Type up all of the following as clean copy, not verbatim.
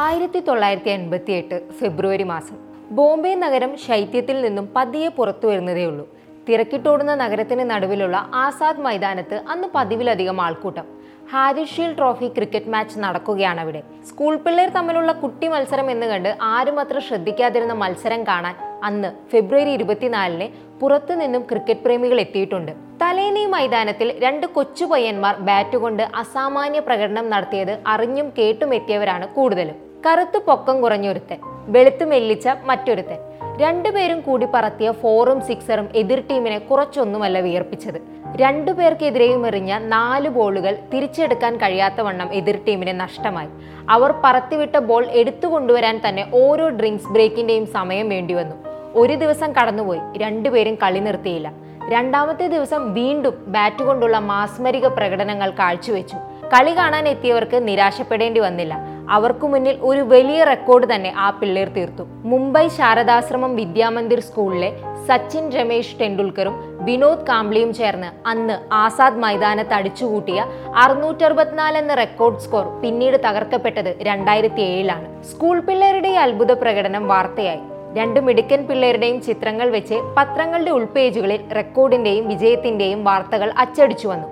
1988 ഫെബ്രുവരി മാസം. ബോംബെ നഗരം ശൈത്യത്തിൽ നിന്നും പതിയെ പുറത്തു വരുന്നതേ ഉള്ളൂ. തിരക്കിട്ടോടുന്ന നഗരത്തിന് നടുവിലുള്ള ആസാദ് മൈതാനത്ത് അന്ന് പതിവിലധികം ആൾക്കൂട്ടം. Harris shield trophy cricket match നടക്കുകയാണ് അവിടെ. സ്കൂൾ പിള്ളേർ തമ്മിലുള്ള കുട്ടി മത്സരം എന്ന് കണ്ട് ആരും അത്ര ശ്രദ്ധിക്കാതിരുന്ന മത്സരം കാണാൻ അന്ന് ഫെബ്രുവരി 24 പുറത്തു നിന്നും ക്രിക്കറ്റ് പ്രേമികൾ എത്തിയിട്ടുണ്ട്. തലേന്നീ മൈതാനത്തിൽ 2 കൊച്ചു പയ്യന്മാർ ബാറ്റ് കൊണ്ട് അസാമാന്യ പ്രകടനം നടത്തിയത് അറിഞ്ഞും കേട്ടും എത്തിയവരാണ് കൂടുതലും. കറുത്ത് പൊക്കം കുറഞ്ഞൊരുത്തൻ, വെളുത്ത് മെല്ലിച്ച മറ്റൊരുത്തൻ, രണ്ടുപേരും കൂടി പറത്തിയ 4ഉം 6ഉം എതിർ ടീമിനെ കുറച്ചൊന്നുമല്ല വിയർപ്പിച്ചത്. രണ്ടുപേർക്കെതിരെയും എറിഞ്ഞ 4 ബോളുകൾ തിരിച്ചെടുക്കാൻ കഴിയാത്ത വണ്ണം എതിർ ടീമിന് നഷ്ടമായി. അവർ പറത്തിവിട്ട ബോൾ എടുത്തു കൊണ്ടുവരാൻ തന്നെ ഓരോ ഡ്രിങ്ക്സ് ബ്രേക്കിന്റെയും സമയം വേണ്ടിവന്നു. ഒരു ദിവസം കടന്നുപോയി, രണ്ടുപേരും കളി നിർത്തിയില്ല. രണ്ടാമത്തെ ദിവസം വീണ്ടും ബാറ്റ് കൊണ്ടുള്ള മാസ്മരിക പ്രകടനങ്ങൾ കാഴ്ചവെച്ചു. കളി കാണാൻ എത്തിയവർക്ക് നിരാശപ്പെടേണ്ടി വന്നില്ല. അവർക്കു മുന്നിൽ ഒരു വലിയ റെക്കോർഡ് തന്നെ ആ പിള്ളേർ തീർത്തു. മുംബൈ ശാരദാശ്രമം വിദ്യാമന്ദിർ സ്കൂളിലെ സച്ചിൻ രമേഷ് ടെണ്ടുൽക്കറും വിനോദ് കാംബ്ലിയും ചേർന്ന് അന്ന് ആസാദ് മൈതാനത്ത് അടിച്ചുകൂട്ടിയ 664 എന്ന റെക്കോർഡ് സ്കോർ പിന്നീട് തകർക്കപ്പെട്ടത് 2007-ലാണ്. സ്കൂൾ പിള്ളേരുടെ അത്ഭുത പ്രകടനം വാർത്തയായി. 2 മിടുക്കൻ പിള്ളേരുടെയും ചിത്രങ്ങൾ വെച്ച് പത്രങ്ങളുടെ ഉൾപേജുകളിൽ റെക്കോർഡിന്റെയും വിജയത്തിന്റെയും വാർത്തകൾ അച്ചടിച്ചു വന്നു.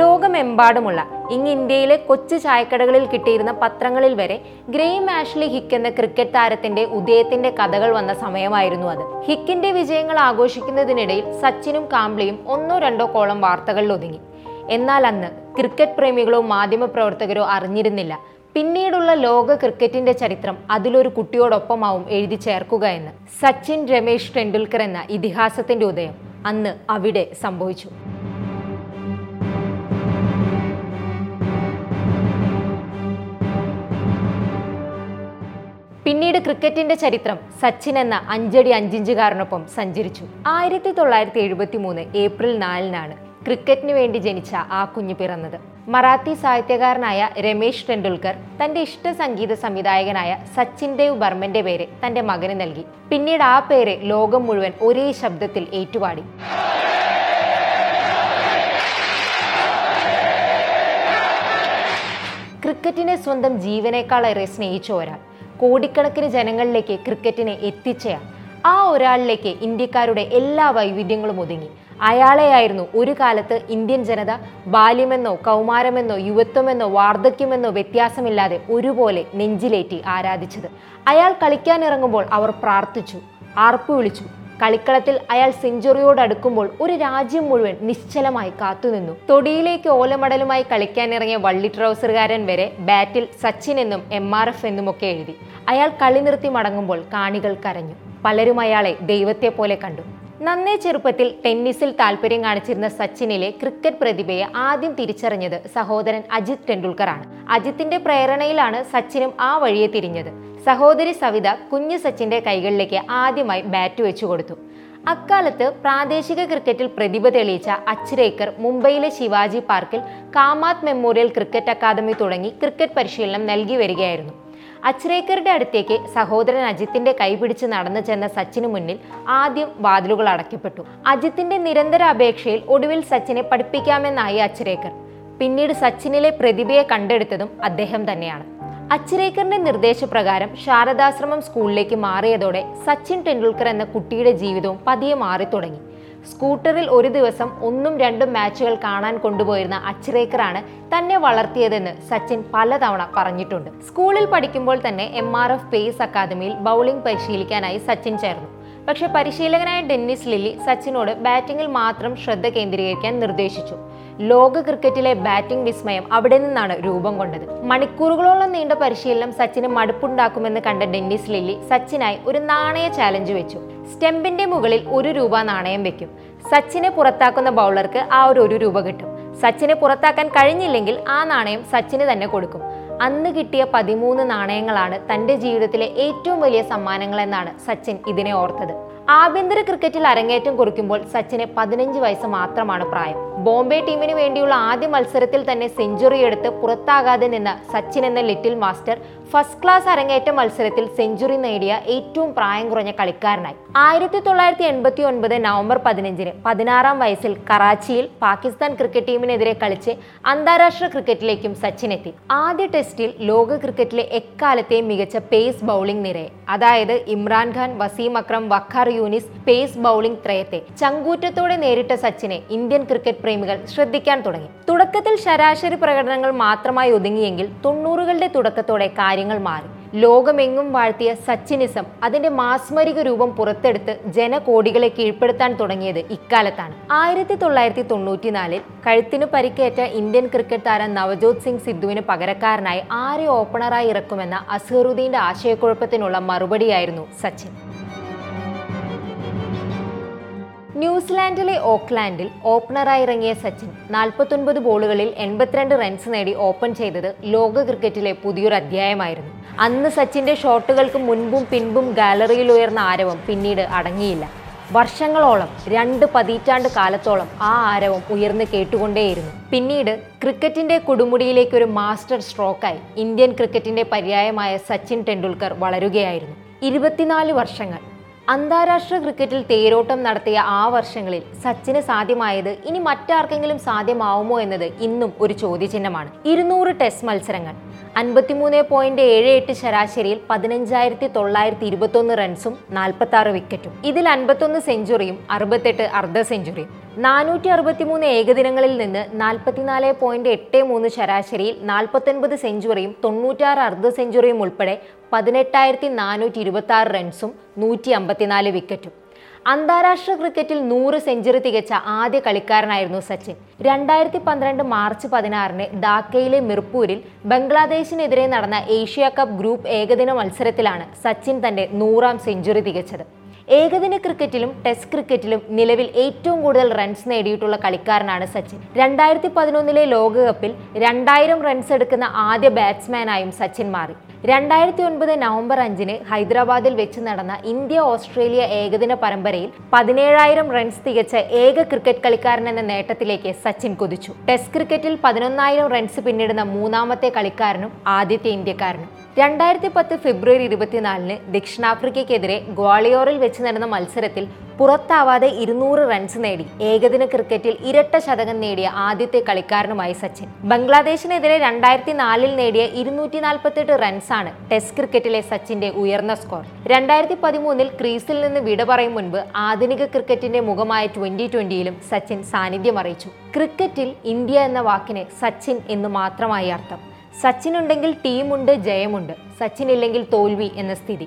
ലോകമെമ്പാടുമുള്ള ഇന്ത്യയിലെ കൊച്ചു ചായക്കടകളിൽ കിട്ടിയിരുന്ന പത്രങ്ങളിൽ വരെ ഗ്രേം ആഷ്ലി ഹിക്ക് എന്ന ക്രിക്കറ്റ് താരത്തിന്റെ ഉദയത്തിന്റെ കഥകൾ വന്ന സമയമായിരുന്നു അത്. ഹിക്കിന്റെ വിജയങ്ങൾ ആഘോഷിക്കുന്നതിനിടയിൽ സച്ചിനും കാംബ്ലിയും 1-2 കോളം വാർത്തകളിൽ ഒതുങ്ങി. എന്നാൽ അന്ന് ക്രിക്കറ്റ് പ്രേമികളോ മാധ്യമപ്രവർത്തകരോ അറിഞ്ഞിരുന്നില്ല പിന്നീടുള്ള ലോക ക്രിക്കറ്റിന്റെ ചരിത്രം അതിലൊരു കുട്ടിയോടൊപ്പമാവും എഴുതി ചേർക്കുക എന്ന്. സച്ചിൻ രമേഷ് ടെണ്ടുൽക്കർ എന്ന ഇതിഹാസത്തിന്റെ ഉദയം അന്ന് അവിടെ സംഭവിച്ചു. പിന്നീട് ക്രിക്കറ്റിന്റെ ചരിത്രം സച്ചിൻ എന്ന 5'5" സഞ്ചരിച്ചു. 1973 ഏപ്രിൽ 4 ക്രിക്കറ്റിന് വേണ്ടി ജനിച്ച ആ കുഞ്ഞു പിറന്നത്. മറാത്തി സാഹിത്യകാരനായ രമേശ് ടെണ്ടുൽക്കർ തന്റെ ഇഷ്ട സംഗീത സംവിധായകനായ സച്ചിൻ ദേവ് വർമ്മന്റെ പേര് തന്റെ മകന് നൽകി. പിന്നീട് ആ പേര് ലോകം മുഴുവൻ ഒരേ ശബ്ദത്തിൽ ഏറ്റുപാടി. ക്രിക്കറ്റിനെ സ്വന്തം ജീവനേക്കാളേറെ സ്നേഹിച്ച ഒരാൾ, കോടിക്കണക്കിന് ജനങ്ങളിലേക്ക് ക്രിക്കറ്റിനെ എത്തിച്ചയാൾ. ആ ഒരാളിലേക്ക് ഇന്ത്യക്കാരുടെ എല്ലാ വൈവിധ്യങ്ങളും ഒതുങ്ങി. അയാളെയായിരുന്നു ഒരു കാലത്ത് ഇന്ത്യൻ ജനത ബാല്യമെന്നോ കൗമാരമെന്നോ യുവത്വമെന്നോ വാർദ്ധക്യമെന്നോ വ്യത്യാസമില്ലാതെ ഒരുപോലെ നെഞ്ചിലേറ്റി ആരാധിച്ചത്. അയാൾ കളിക്കാനിറങ്ങുമ്പോൾ അവർ പ്രാർത്ഥിച്ചു, ആർപ്പു വിളിച്ചു. കളിക്കളത്തിൽ അയാൾ സെഞ്ചുറിയോടടുക്കുമ്പോൾ ഒരു രാജ്യം മുഴുവൻ നിശ്ചലമായി കാത്തുനിന്നു. തൊടിയിലേക്ക് ഓലമടലുമായി കളിക്കാനിറങ്ങിയ വള്ളി ട്രൗസറുകാരൻ വരെ ബാറ്റിൽ സച്ചിൻ എന്നും MRF എന്നുമൊക്കെ എഴുതി. അയാൾ കളി നിർത്തി മടങ്ങുമ്പോൾ കാണികൾ കരഞ്ഞു. പലരും അയാളെ ദൈവത്തെ പോലെ കണ്ടു. നന്നേ ചെറുപ്പത്തിൽ ടെന്നീസിൽ താല്പര്യം കാണിച്ചിരുന്ന സച്ചിനിലെ ക്രിക്കറ്റ് പ്രതിഭയെ ആദ്യം തിരിച്ചറിഞ്ഞത് സഹോദരൻ അജിത് ടെണ്ടുൽക്കർ ആണ്. അജിത്തിന്റെ പ്രേരണയിലാണ് സച്ചിനും ആ വഴിയെ തിരിഞ്ഞത്. സഹോദരി സവിത കുഞ്ഞു സച്ചിന്റെ കൈകളിലേക്ക് ആദ്യമായി ബാറ്റ് വെച്ചു കൊടുത്തു. അക്കാലത്ത് പ്രാദേശിക ക്രിക്കറ്റിൽ പ്രതിഭ തെളിയിച്ച അച്രേക്കർ മുംബൈയിലെ ശിവാജി പാർക്കിൽ കാമാത് മെമ്മോറിയൽ ക്രിക്കറ്റ് അക്കാദമി തുടങ്ങി ക്രിക്കറ്റ് പരിശീലനം നൽകി വരികയായിരുന്നു. അച്രേക്കറുടെ അടുത്തേക്ക് സഹോദരൻ അജിത്തിന്റെ കൈപിടിച്ച് നടന്നു ചെന്ന സച്ചിന് മുന്നിൽ ആദ്യം വാതിലുകൾ അടയ്ക്കപ്പെട്ടു. അജിത്തിന്റെ നിരന്തര അപേക്ഷയിൽ ഒടുവിൽ സച്ചിനെ പഠിപ്പിക്കാമെന്നായി അച്രേക്കർ. പിന്നീട് സച്ചിനിലെ പ്രതിഭയെ കണ്ടെടുത്തതും അദ്ദേഹം തന്നെയാണ്. അച്രേക്കറിന്റെ നിർദ്ദേശപ്രകാരം ശാരദാശ്രമം സ്കൂളിലേക്ക് മാറിയതോടെ സച്ചിൻ ടെണ്ടുൽക്കർ എന്ന കുട്ടിയുടെ ജീവിതവും പതിയെ മാറി തുടങ്ങി. സ്കൂട്ടറിൽ ഒരു ദിവസം 1-2 മാച്ചുകൾ കാണാൻ കൊണ്ടുപോയിരുന്ന അച്രേക്കറാണ് തന്നെ വളർത്തിയതെന്ന് സച്ചിൻ പലതവണ പറഞ്ഞിട്ടുണ്ട്. സ്കൂളിൽ പഠിക്കുമ്പോൾ തന്നെ MRF പേസ് അക്കാദമിയിൽ ബൗളിംഗ് പരിശീലിക്കാനായി സച്ചിൻ ചേർന്നു. പക്ഷേ പരിശീലകനായ ഡെന്നിസ് ലില്ലി സച്ചിനോട് ബാറ്റിംഗിൽ മാത്രം ശ്രദ്ധ കേന്ദ്രീകരിക്കാൻ നിർദ്ദേശിച്ചു. ലോക ക്രിക്കറ്റിലെ ബാറ്റിംഗ് വിസ്മയം അവിടെ നിന്നാണ് രൂപം കൊണ്ടത്. മണിക്കൂറുകളോളം നീണ്ട പരിശീലനം സച്ചിന് മടുപ്പുണ്ടാക്കുമെന്ന് കണ്ട ഡെന്നിസ് ലില്ലി സച്ചിനായി ഒരു നാണയ ചാലഞ്ച് വെച്ചു. സ്റ്റെമ്പിന്റെ മുകളിൽ £1 നാണയം വെക്കും. സച്ചിനെ പുറത്താക്കുന്ന ബൗളർക്ക് ആ ₹1 കിട്ടും. സച്ചിനെ പുറത്താക്കാൻ കഴിഞ്ഞില്ലെങ്കിൽ ആ നാണയം സച്ചിന് തന്നെ കൊടുക്കും. അന്ന് കിട്ടിയ 13 നാണയങ്ങളാണ് തന്റെ ജീവിതത്തിലെ ഏറ്റവും വലിയ സമ്മാനങ്ങളെന്നാണ് സച്ചിൻ ഇതിനെ ഓർത്തത്. ആഭ്യന്തര ക്രിക്കറ്റിൽ അരങ്ങേറ്റം കുറിക്കുമ്പോൾ സച്ചിന് 15 വയസ്സ് മാത്രമാണ് പ്രായം. ബോംബെ ടീമിന് വേണ്ടിയുള്ള ആദ്യ മത്സരത്തിൽ തന്നെ സെഞ്ചുറിയെടുത്ത് പുറത്താകാതെ നിന്ന സച്ചിൻ എന്ന ലിറ്റിൽ മാസ്റ്റർ ഫസ്റ്റ് ക്ലാസ് അരങ്ങേറ്റ മത്സരത്തിൽ സെഞ്ചുറി നേടിയ ഏറ്റവും പ്രായം കുറഞ്ഞ കളിക്കാരനായി. 1989 നവംബർ 15-ന് 16-ാം വയസ്സിൽ കറാച്ചിയിൽ പാകിസ്ഥാൻ ക്രിക്കറ്റ് ടീമിനെതിരെ കളിച്ച് അന്താരാഷ്ട്ര ക്രിക്കറ്റിലേക്കും സച്ചിൻ എത്തി. ആദ്യ ടെസ്റ്റിൽ ലോക ക്രിക്കറ്റിലെ എക്കാലത്തെയും മികച്ച പേസ് ബൗളിംഗ് നിരയെ, അതായത് ഇമ്രാൻഖാൻ, വസീം അക്രം, വഖാർ യൂനിസ് പേസ് ബൗളിംഗ് ത്രയത്തെ ചങ്കൂറ്റത്തോടെ നേരിട്ട സച്ചിനെ ഇന്ത്യൻ ക്രിക്കറ്റ് പ്രേമികൾ ശ്രദ്ധിക്കാൻ തുടങ്ങി. തുടക്കത്തിൽ ശരാശരി പ്രകടനങ്ങൾ മാത്രമായി ഒതുങ്ങിയെങ്കിൽ 90-കളുടെ തുടക്കത്തോടെ കാര്യങ്ങൾ മാറി. ലോകമെങ്ങും വാഴ്ത്തിയ സച്ചിനിസം അതിന്റെ മാസ്മരിക രൂപം പുറത്തെടുത്ത് ജനകോടികളെ കീഴ്പ്പെടുത്താൻ തുടങ്ങിയത് ഇക്കാലത്താണ്. 1994-ൽ കഴുത്തിന് പരിക്കേറ്റ ഇന്ത്യൻ ക്രിക്കറ്റ് താരം നവജോത് സിംഗ് സിദ്ധുവിന് പകരക്കാരനായി ആരെ ഓപ്പണറായി ഇറക്കുമെന്ന അസ്ഹറുദ്ദീന്റെ ആശയക്കുഴപ്പത്തിനുള്ള മറുപടിയായിരുന്നു സച്ചിൻ. ന്യൂസിലാൻഡിലെ ഓക്ലാൻഡിൽ ഓപ്പണറായി ഇറങ്ങിയ സച്ചിൻ 49 ബോളുകളിൽ 82 റൺസ് നേടി ഓപ്പൺ ചെയ്തത് ലോക ക്രിക്കറ്റിലെ പുതിയൊരു അധ്യായമായിരുന്നു. അന്ന് സച്ചിന്റെ ഷോട്ടുകൾക്ക് മുൻപും പിൻപും ഗാലറിയിൽ ഉയർന്ന ആരവം പിന്നീട് അടങ്ങിയില്ല. വർഷങ്ങളോളം, 2 പതിറ്റാണ്ട് കാലത്തോളം ആ ആരവം ഉയർന്നു കേട്ടുകൊണ്ടേയിരുന്നു. പിന്നീട് ക്രിക്കറ്റിന്റെ കൊടുമുടിയിലേക്കൊരു മാസ്റ്റർ സ്ട്രോക്കായി ഇന്ത്യൻ ക്രിക്കറ്റിന്റെ പര്യായമായ സച്ചിൻ ടെണ്ടുൽക്കർ വളരുകയായിരുന്നു. 24 വർഷങ്ങൾ അന്താരാഷ്ട്ര ക്രിക്കറ്റിൽ തേരോട്ടം നടത്തിയ ആ വർഷങ്ങളിൽ സച്ചിന് സാധ്യമായത് ഇനി മറ്റാർക്കെങ്കിലും സാധ്യമാവുമോ എന്നത് ഇന്നും ഒരു ചോദ്യചിഹ്നമാണ്. 200 ടെസ്റ്റ് മത്സരങ്ങൾ, 53.78 ശരാശരിയിൽ 15,921 റൺസും 46 വിക്കറ്റും, ഇതിൽ 51 സെഞ്ചുറിയും 68 അർദ്ധ സെഞ്ചുറിയും, 463 ഏകദിനങ്ങളിൽ നിന്ന് 44.83 ശരാശരിയിൽ 49 സെഞ്ചുറിയും 96 അർദ്ധ സെഞ്ചുറിയും ഉൾപ്പെടെ 18,426 റൺസും 154 വിക്കറ്റും. അന്താരാഷ്ട്ര ക്രിക്കറ്റിൽ 100 സെഞ്ചുറി തികച്ച ആദ്യ കളിക്കാരനായിരുന്നു സച്ചിൻ. 2012 മാർച്ച് 16-ന് ധാക്കയിലെ മിർപൂരിൽ ബംഗ്ലാദേശിനെതിരെ നടന്ന ഏഷ്യ കപ്പ് ഗ്രൂപ്പ് ഏകദിന മത്സരത്തിലാണ് സച്ചിൻ തന്റെ 100-ാം സെഞ്ചുറി തികച്ചത്. ഏകദിന ക്രിക്കറ്റിലും ടെസ്റ്റ് ക്രിക്കറ്റിലും നിലവിൽ ഏറ്റവും കൂടുതൽ റൺസ് നേടിയിട്ടുള്ള കളിക്കാരനാണ് സച്ചിൻ. 2011-ലെ ലോകകപ്പിൽ 2000 റൺസ് എടുക്കുന്ന ആദ്യ ബാറ്റ്സ്മാനായും സച്ചിൻ മാറി. 2009 നവംബർ 5-ന് ഹൈദരാബാദിൽ വെച്ച് നടന്ന ഇന്ത്യ ഓസ്ട്രേലിയ ഏകദിന പരമ്പരയിൽ 17,000 റൺസ് തികച്ച ഏക ക്രിക്കറ്റ് കളിക്കാരൻ എന്ന നേട്ടത്തിലേക്ക് സച്ചിൻ കുതിച്ചു. ടെസ്റ്റ് ക്രിക്കറ്റിൽ 11,000 റൺസ് പിന്നിടുന്ന മൂന്നാമത്തെ കളിക്കാരനും ആദ്യത്തെ ഇന്ത്യക്കാരനും. 2010 ഫെബ്രുവരി 24-ന് ദക്ഷിണാഫ്രിക്കയ്ക്കെതിരെ ഗ്വാളിയോറിൽ വെച്ച് നടന്ന മത്സരത്തിൽ പുറത്താവാതെ 200 റൺസ് നേടി ഏകദിന ക്രിക്കറ്റിൽ ഇരട്ട ശതകം നേടിയ ആദ്യത്തെ കളിക്കാരനുമായി സച്ചിൻ. ബംഗ്ലാദേശിനെതിരെ 2004-ൽ നേടിയ 248 റൺസാണ് ടെസ്റ്റ് ക്രിക്കറ്റിലെ സച്ചിന്റെ ഉയർന്ന സ്കോർ. 2013-ൽ ക്രീസിൽ നിന്ന് വിട പറയും മുൻപ് ആധുനിക ക്രിക്കറ്റിന്റെ മുഖമായ 2020-യിലും സച്ചിൻ സാന്നിധ്യം അറിയിച്ചു. ക്രിക്കറ്റിൽ ഇന്ത്യ എന്ന വാക്കിന് സച്ചിൻ എന്ന് മാത്രമായി അർത്ഥം. സച്ചിൻ ഉണ്ടെങ്കിൽ ടീമുണ്ട്, ജയമുണ്ട്. സച്ചിൻ ഇല്ലെങ്കിൽ തോൽവി എന്ന സ്ഥിതി.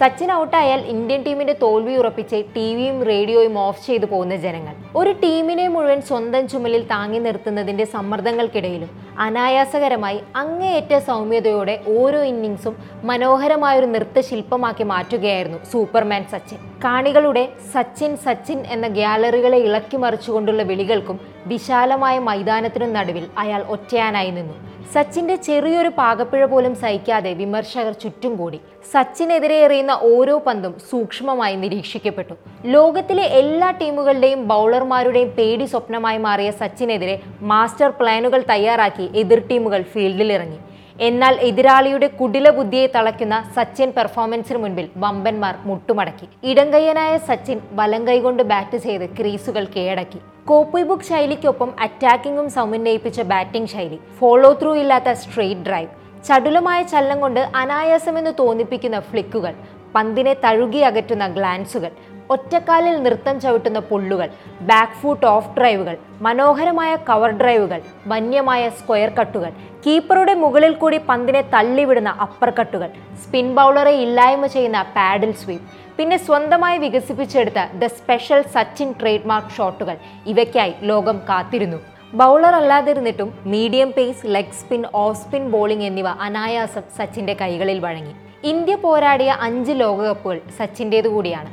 സച്ചിൻ ഔട്ടായാൽ ഇന്ത്യൻ ടീമിന്റെ തോൽവി ഉറപ്പിച്ച് ടിവിയും റേഡിയോയും ഓഫ് ചെയ്തു പോകുന്ന ജനങ്ങൾ. ഒരു ടീമിനെ മുഴുവൻ സ്വന്തം ചുമലിൽ താങ്ങി നിർത്തുന്നതിന്റെ സമ്മർദ്ദങ്ങൾക്കിടയിലും അനായാസകരമായി അങ്ങേയറ്റ സൗമ്യതയോടെ ഓരോ ഇന്നിങ്സും മനോഹരമായൊരു നൃത്തശില്പമാക്കി മാറ്റുകയായിരുന്നു സൂപ്പർമാൻ സച്ചിൻ. കാണികളുടെ സച്ചിൻ സച്ചിൻ എന്ന ഗ്യാലറികളെ ഇളക്കി മറിച്ചുകൊണ്ടുള്ള വിളികൾക്കും വിശാലമായ മൈതാനത്തിനും നടുവിൽ അയാൾ ഒറ്റയാനായി നിന്നു. സച്ചിന്റെ ചെറിയൊരു പാകപ്പിഴ പോലും സഹിക്കാതെ വിമർശകർ ചുറ്റും കൂടി. സച്ചിനെതിരെ എറിയുന്ന ഓരോ പന്തും സൂക്ഷ്മമായി നിരീക്ഷിക്കപ്പെട്ടു. ലോകത്തിലെ എല്ലാ ടീമുകളുടെയും ബൗളർമാരുടെയും പേടി സ്വപ്നമായി മാറിയ സച്ചിനെതിരെ മാസ്റ്റർ പ്ലാനുകൾ തയ്യാറാക്കി എതിർ ടീമുകൾ ഫീൽഡിലിറങ്ങി. എന്നാൽ എതിരാളിയുടെ കുടില ബുദ്ധിയെ തളയ്ക്കുന്ന സച്ചിൻ പെർഫോമൻസിന് മുൻപിൽ വമ്പന്മാർ മുട്ടുമടക്കി. ഇടംകൈയ്യനായ സച്ചിൻ വലംകൈ കൊണ്ട് ബാറ്റ് ചെയ്ത് ക്രീസുകൾ കീഴടക്കി. കോപ്പി ബുക്ക് ശൈലിക്കൊപ്പം അറ്റാക്കിങ്ങും സമന്വയിപ്പിച്ച ബാറ്റിംഗ് ശൈലി, ഫോളോ ത്രൂ ഇല്ലാത്ത സ്ട്രെയിറ്റ് ഡ്രൈവ്, ചടുലമായ ചലനം കൊണ്ട് അനായാസമെന്ന് തോന്നിപ്പിക്കുന്ന ഫ്ലിക്കുകൾ, പന്തിനെ തഴുകി അകറ്റുന്ന ഗ്ലാൻസുകൾ, ഒറ്റക്കാലിൽ നൃത്തം ചവിട്ടുന്ന പുള്ളുകൾ, ബാക്ക് ഫൂട്ട് ഓഫ് ഡ്രൈവുകൾ, മനോഹരമായ കവർ ഡ്രൈവുകൾ, വന്യമായ സ്ക്വയർ കട്ടുകൾ, കീപ്പറുടെ മുകളിൽ കൂടി പന്തിനെ തള്ളിവിടുന്ന അപ്പർ കട്ടുകൾ, സ്പിൻ ബൗളറെ ഇല്ലായ്മ ചെയ്യുന്ന പാഡിൽ സ്വീപ്പ്, പിന്നെ സ്വന്തമായി വികസിപ്പിച്ചെടുത്ത the special Sachin trade mark ഷോട്ടുകൾ, ഇവയ്ക്കായി ലോകം കാത്തിരുന്നു. ബൗളർ അല്ലാതിരുന്നിട്ടും medium pace, leg spin, off spin bowling എന്നിവ അനായാസം സച്ചിൻ്റെ കൈകളിൽ വഴങ്ങി. ഇന്ത്യ പോരാടിയ 5 ലോകകപ്പുകൾ സച്ചിൻ്റേതു കൂടിയാണ്.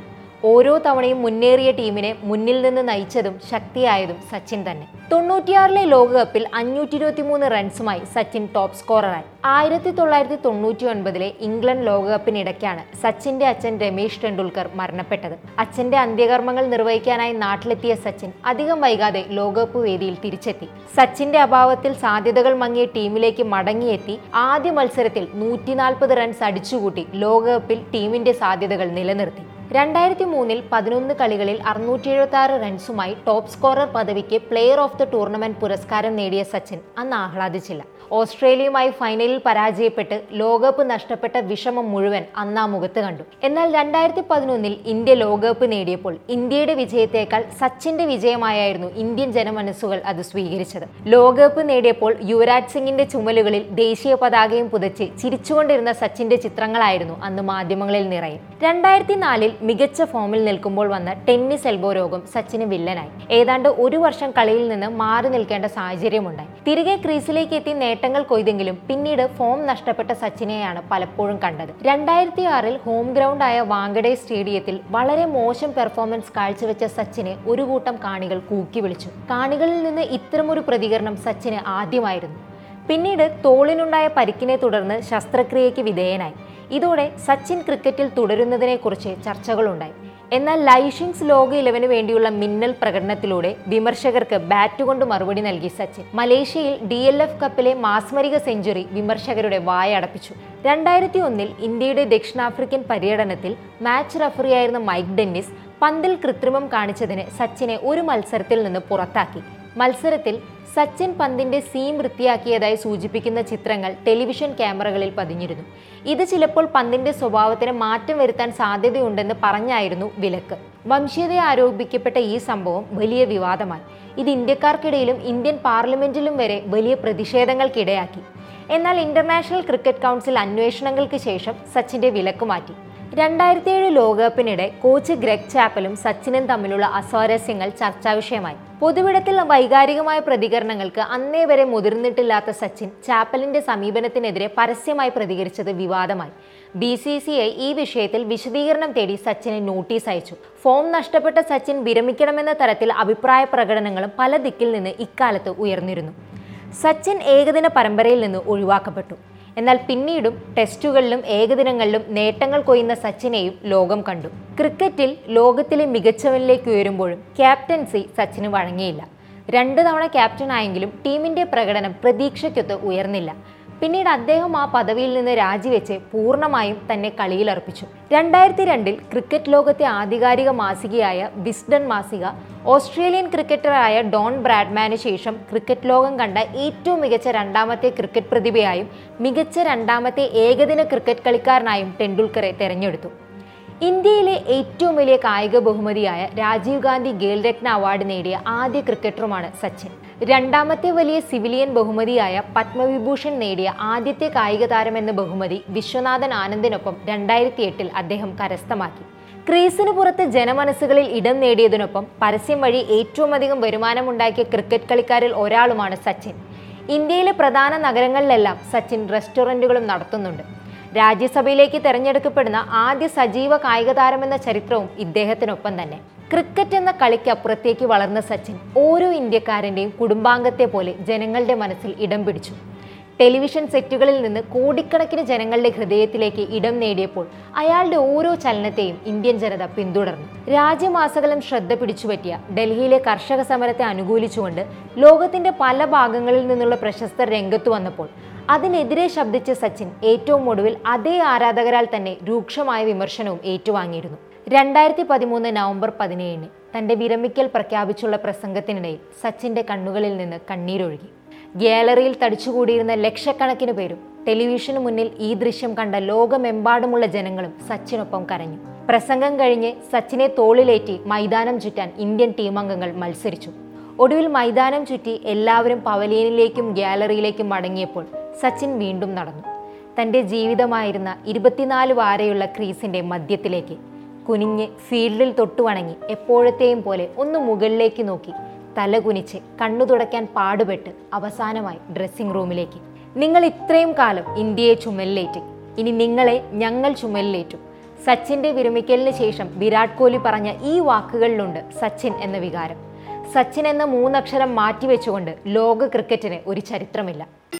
ഓരോ തവണയും മുന്നേറിയ ടീമിനെ മുന്നിൽ നിന്ന് നയിച്ചതും ശക്തിയായതും സച്ചിൻ തന്നെ. 96 ലോകകപ്പിൽ 523 റൺസുമായി സച്ചിൻ ടോപ്പ് സ്കോററായി. 1999 ഇംഗ്ലണ്ട് ലോകകപ്പിനിടയ്ക്കാണ് സച്ചിന്റെ അച്ഛൻ രമേശ് ടെണ്ടുൽക്കർ മരണപ്പെട്ടത്. അച്ഛന്റെ അന്ത്യകർമ്മങ്ങൾ നിർവഹിക്കാനായി നാട്ടിലെത്തിയ സച്ചിൻ അധികം വൈകാതെ ലോകകപ്പ് വേദിയിൽ തിരിച്ചെത്തി. സച്ചിന്റെ അഭാവത്തിൽ സാധ്യതകൾ മങ്ങിയ ടീമിലേക്ക് മടങ്ങിയെത്തി ആദ്യ മത്സരത്തിൽ 140 റൺസ് അടിച്ചുകൂട്ടി ലോകകപ്പിൽ ടീമിന്റെ സാധ്യതകൾ നിലനിർത്തി. 2003 11 കളികളിൽ 676 റൺസുമായി ടോപ്പ് സ്കോറർ പദവിക്ക് പ്ലെയർ ഓഫ് ദ ടൂർണമെന്റ് പുരസ്കാരം നേടിയ സച്ചിൻ അന്ന് ആഹ്ലാദിച്ചില്ല. ഓസ്ട്രേലിയയുമായി ഫൈനലിൽ പരാജയപ്പെട്ട് ലോകകപ്പ് നഷ്ടപ്പെട്ട വിഷമം മുഴുവൻ അന്നാ മുഖത്ത് കണ്ടു. എന്നാൽ 2011 ഇന്ത്യ ലോകകപ്പ് നേടിയപ്പോൾ ഇന്ത്യയുടെ വിജയത്തേക്കാൾ സച്ചിന്റെ വിജയമായായിരുന്നു ഇന്ത്യൻ ജനമനസ്സുകൾ അത് സ്വീകരിച്ചത്. ലോകകപ്പ് നേടിയപ്പോൾ യുവരാജ് സിംഗിന്റെ ചുമലുകളിൽ ദേശീയ പതാകയും പുതച്ച് ചിരിച്ചുകൊണ്ടിരുന്ന സച്ചിന്റെ ചിത്രങ്ങളായിരുന്നു അന്ന് മാധ്യമങ്ങളിൽ നിറയെ. 2004 മികച്ച ഫോമിൽ നിൽക്കുമ്പോൾ വന്ന ടെന്നീസ് എൽബോ രോഗം സച്ചിന് വില്ലനായി. ഏതാണ്ട് ഒരു വർഷം കളിയിൽ നിന്ന് മാറി നിൽക്കേണ്ട സാഹചര്യമുണ്ടായി. തിരികെ ക്രീസിലേക്ക് എത്തി നേട്ടങ്ങൾ കൊയ്തെങ്കിലും പിന്നീട് ഫോം നഷ്ടപ്പെട്ട സച്ചിനെയാണ് പലപ്പോഴും കണ്ടത്. 2006 ഹോം ഗ്രൗണ്ടായ വാങ്കഡെ സ്റ്റേഡിയത്തിൽ വളരെ മോശം പെർഫോമൻസ് കാഴ്ചവെച്ച സച്ചിനെ ഒരു കൂട്ടം കാണികൾ കൂക്കി വിളിച്ചു. കാണികളിൽ നിന്ന് ഇത്തരമൊരു പ്രതികരണം സച്ചിന് ആദ്യമായിരുന്നു. പിന്നീട് തോളിനുണ്ടായ പരിക്കിനെ തുടർന്ന് ശസ്ത്രക്രിയയ്ക്ക് വിധേയനായി. ഇതോടെ സച്ചിൻ ക്രിക്കറ്റിൽ തുടരുന്നതിനെക്കുറിച്ച് ചർച്ചകളുണ്ടായി. എന്നാൽ ലൈഷിംഗ്സ് ലോക 11 വേണ്ടിയുള്ള മിന്നൽ പ്രകടനത്തിലൂടെ വിമർശകർക്ക് ബാറ്റുകൊണ്ട് മറുപടി നൽകി സച്ചിൻ. മലേഷ്യയിൽ DLF കപ്പിലെ മാസ്മരിക സെഞ്ചുറി വിമർശകരുടെ വായ അടപ്പിച്ചു. 2001 ഇന്ത്യയുടെ ദക്ഷിണാഫ്രിക്കൻ പര്യടനത്തിൽ മാച്ച് റഫറിയായിരുന്ന മൈക്ക് ഡെന്നിസ് പന്തിൽ കൃത്രിമം കാണിച്ചതിന് സച്ചിനെ ഒരു മത്സരത്തിൽ നിന്ന് പുറത്താക്കി. മത്സരത്തിൽ സച്ചിൻ പന്തിന്റെ സീം വൃത്തിയാക്കിയതായി സൂചിപ്പിക്കുന്ന ചിത്രങ്ങൾ ടെലിവിഷൻ ക്യാമറകളിൽ പതിഞ്ഞിരുന്നു. ഇത് ചിലപ്പോൾ പന്തിന്റെ സ്വഭാവത്തിന് മാറ്റം വരുത്താൻ സാധ്യതയുണ്ടെന്ന് പറഞ്ഞായിരുന്നു വിലക്ക്. വംശീയതയെ ആരോപിക്കപ്പെട്ട ഈ സംഭവം വലിയ വിവാദമായി. ഇത് ഇന്ത്യക്കാർക്കിടയിലും ഇന്ത്യൻ പാർലമെന്റിലും വരെ വലിയ പ്രതിഷേധങ്ങൾക്കിടയാക്കി. എന്നാൽ ഇന്റർനാഷണൽ ക്രിക്കറ്റ് കൗൺസിൽ അന്വേഷണങ്ങൾക്ക് ശേഷം സച്ചിന്റെ വിലക്ക് മാറ്റി. 2007 ലോകകപ്പിനിടെ കോച്ച് ഗ്രെഗ് ചാപ്പലും സച്ചിനും തമ്മിലുള്ള അസ്വാരസ്യങ്ങൾ ചർച്ചാവിഷയമായി. പൊതുവിടത്തിൽ വൈകാരികമായ പ്രതികരണങ്ങൾക്ക് അന്നേ വരെ മുതിർന്നിട്ടില്ലാത്ത സച്ചിൻ ചാപ്പലിന്റെ സമീപനത്തിനെതിരെ പരസ്യമായി പ്രതികരിച്ചത് വിവാദമായി. BCCI ഈ വിഷയത്തിൽ വിശദീകരണം തേടി സച്ചിന് നോട്ടീസ് അയച്ചു. ഫോം നഷ്ടപ്പെട്ട സച്ചിൻ വിരമിക്കണമെന്ന തരത്തിൽ അഭിപ്രായ പ്രകടനങ്ങളും പല ദിക്കിൽ നിന്ന് ഇക്കാലത്ത് ഉയർന്നിരുന്നു. സച്ചിൻ ഏകദിന പരമ്പരയിൽ നിന്ന് ഒഴിവാക്കപ്പെട്ടു. എന്നാൽ പിന്നീടും ടെസ്റ്റുകളിലും ഏകദിനങ്ങളിലും നേട്ടങ്ങൾ കൊയ്യുന്ന സച്ചിനെയും ലോകം കണ്ടു. ക്രിക്കറ്റിൽ ലോകത്തിലെ മികച്ചവനിലേക്ക് ഉയരുമ്പോഴും ക്യാപ്റ്റൻസി സച്ചിന് വഴങ്ങിയില്ല. 2 തവണ ക്യാപ്റ്റനായെങ്കിലും ടീമിന്റെ പ്രകടനം പ്രതീക്ഷയ്ക്കൊത്ത് ഉയർന്നില്ല. പിന്നീട് അദ്ദേഹം ആ പദവിയിൽ നിന്ന് രാജിവെച്ച് പൂർണ്ണമായും തന്നെ കളിയിൽ അർപ്പിച്ചു. 2002 ക്രിക്കറ്റ് ലോകത്തെ ആധികാരിക മാസികയായ വിസ്ഡൻ മാസിക ഓസ്ട്രേലിയൻ ക്രിക്കറ്ററായ ഡോൺ ബ്രാഡ്മാന് ശേഷം ക്രിക്കറ്റ് ലോകം കണ്ട ഏറ്റവും മികച്ച 2ാമത്തെ ക്രിക്കറ്റ് പ്രതിഭയായും മികച്ച 2ാമത്തെ ഏകദിന ക്രിക്കറ്റ് കളിക്കാരനായും ടെണ്ടുൽക്കറെ തെരഞ്ഞെടുത്തു. ഇന്ത്യയിലെ ഏറ്റവും വലിയ കായിക ബഹുമതിയായ രാജീവ് ഗാന്ധി ഖേൽ രത്ന അവാർഡ് നേടിയ ആദ്യ ക്രിക്കറ്ററുമാണ് സച്ചിൻ. 2ാമത്തെ വലിയ സിവിലിയൻ ബഹുമതിയായ പത്മവിഭൂഷൺ നേടിയ ആദ്യത്തെ കായിക താരമെന്ന ബഹുമതി വിശ്വനാഥൻ ആനന്ദിനൊപ്പം 2008 അദ്ദേഹം കരസ്ഥമാക്കി. ക്രീസിന് പുറത്ത് ജനമനസ്സുകളിൽ ഇടം നേടിയതിനൊപ്പം പരസ്യം വഴി ഏറ്റവും അധികം വരുമാനമുണ്ടാക്കിയ ക്രിക്കറ്റ് കളിക്കാരിൽ ഒരാളുമാണ് സച്ചിൻ. ഇന്ത്യയിലെ പ്രധാന നഗരങ്ങളിലെല്ലാം സച്ചിൻ റെസ്റ്റോറൻറ്റുകളും നടത്തുന്നുണ്ട്. രാജ്യസഭയിലേക്ക് തെരഞ്ഞെടുക്കപ്പെടുന്ന ആദ്യ സജീവ കായിക താരമെന്ന ചരിത്രവും ഇദ്ദേഹത്തിനൊപ്പം തന്നെ. ക്രിക്കറ്റ് എന്ന കളിക്കപ്പുറത്തേക്ക് വളർന്ന സച്ചിൻ ഓരോ ഇന്ത്യക്കാരൻ്റെയും കുടുംബാംഗത്തെ പോലെ ജനങ്ങളുടെ മനസ്സിൽ ഇടം പിടിച്ചു. ടെലിവിഷൻ സെറ്റുകളിൽ നിന്ന് കോടിക്കണക്കിന് ജനങ്ങളുടെ ഹൃദയത്തിലേക്ക് ഇടം നേടിയപ്പോൾ അയാളുടെ ഓരോ ചലനത്തെയും ഇന്ത്യൻ ജനത പിന്തുടർന്നു. രാജ്യമാസകലം ശ്രദ്ധ പിടിച്ചുപറ്റിയ ഡൽഹിയിലെ കർഷക സമരത്തെ അനുകൂലിച്ചുകൊണ്ട് ലോകത്തിന്റെ പല ഭാഗങ്ങളിൽ നിന്നുള്ള പ്രശസ്തർ രംഗത്ത് വന്നപ്പോൾ അതിനെതിരെ ശബ്ദിച്ച സച്ചിൻ ഏറ്റവും ഒടുവിൽ അതേ ആരാധകരാൽ തന്നെ രൂക്ഷമായ വിമർശനവും ഏറ്റുവാങ്ങിയിരുന്നു. 2013 നവംബർ 17 തന്റെ വിരമിക്കൽ പ്രഖ്യാപിച്ചുള്ള പ്രസംഗത്തിനിടയിൽ സച്ചിന്റെ കണ്ണുകളിൽ നിന്ന് കണ്ണീരൊഴുകി. ഗ്യാലറിയിൽ തടിച്ചുകൂടിയിരുന്ന ലക്ഷക്കണക്കിന് പേരും ടെലിവിഷന് മുന്നിൽ ഈ ദൃശ്യം കണ്ട ലോകമെമ്പാടുമുള്ള ജനങ്ങളും സച്ചിനൊപ്പം കരഞ്ഞു. പ്രസംഗം കഴിഞ്ഞ് സച്ചിനെ തോളിലേറ്റി മൈതാനം ചുറ്റാൻ ഇന്ത്യൻ ടീമംഗങ്ങൾ മത്സരിച്ചു. ഒടുവിൽ മൈതാനം ചുറ്റി എല്ലാവരും പവലിയനിലേക്കും ഗ്യാലറിയിലേക്കും മടങ്ങിയപ്പോൾ സച്ചിൻ വീണ്ടും നടന്നു. തൻ്റെ ജീവിതമായിരുന്ന 24 വാരയുള്ള ക്രീസിൻ്റെ മധ്യത്തിലേക്ക് കുനിഞ്ഞ് ഫീൽഡിൽ തൊട്ടുവണങ്ങി എപ്പോഴത്തെയും പോലെ ഒന്ന് മുകളിലേക്ക് നോക്കി തലകുനിച്ച് കണ്ണു തുടയ്ക്കാൻ പാടുപെട്ട് അവസാനമായി ഡ്രസ്സിംഗ് റൂമിലേക്ക്. നിങ്ങൾ ഇത്രയും കാലം ഇന്ത്യയെ ചുമലിലേറ്റി, ഇനി നിങ്ങളെ ഞങ്ങൾ ചുമലിലേറ്റും. സച്ചിൻ്റെ വിരമിക്കലിന് ശേഷം വിരാട് കോഹ്ലി പറഞ്ഞ ഈ വാക്കുകളിലുണ്ട് സച്ചിൻ എന്ന വികാരം. സച്ചിൻ എന്ന മൂന്നക്ഷരം മാറ്റിവെച്ചുകൊണ്ട് ലോക ക്രിക്കറ്റിന് ഒരു ചരിത്രമില്ല.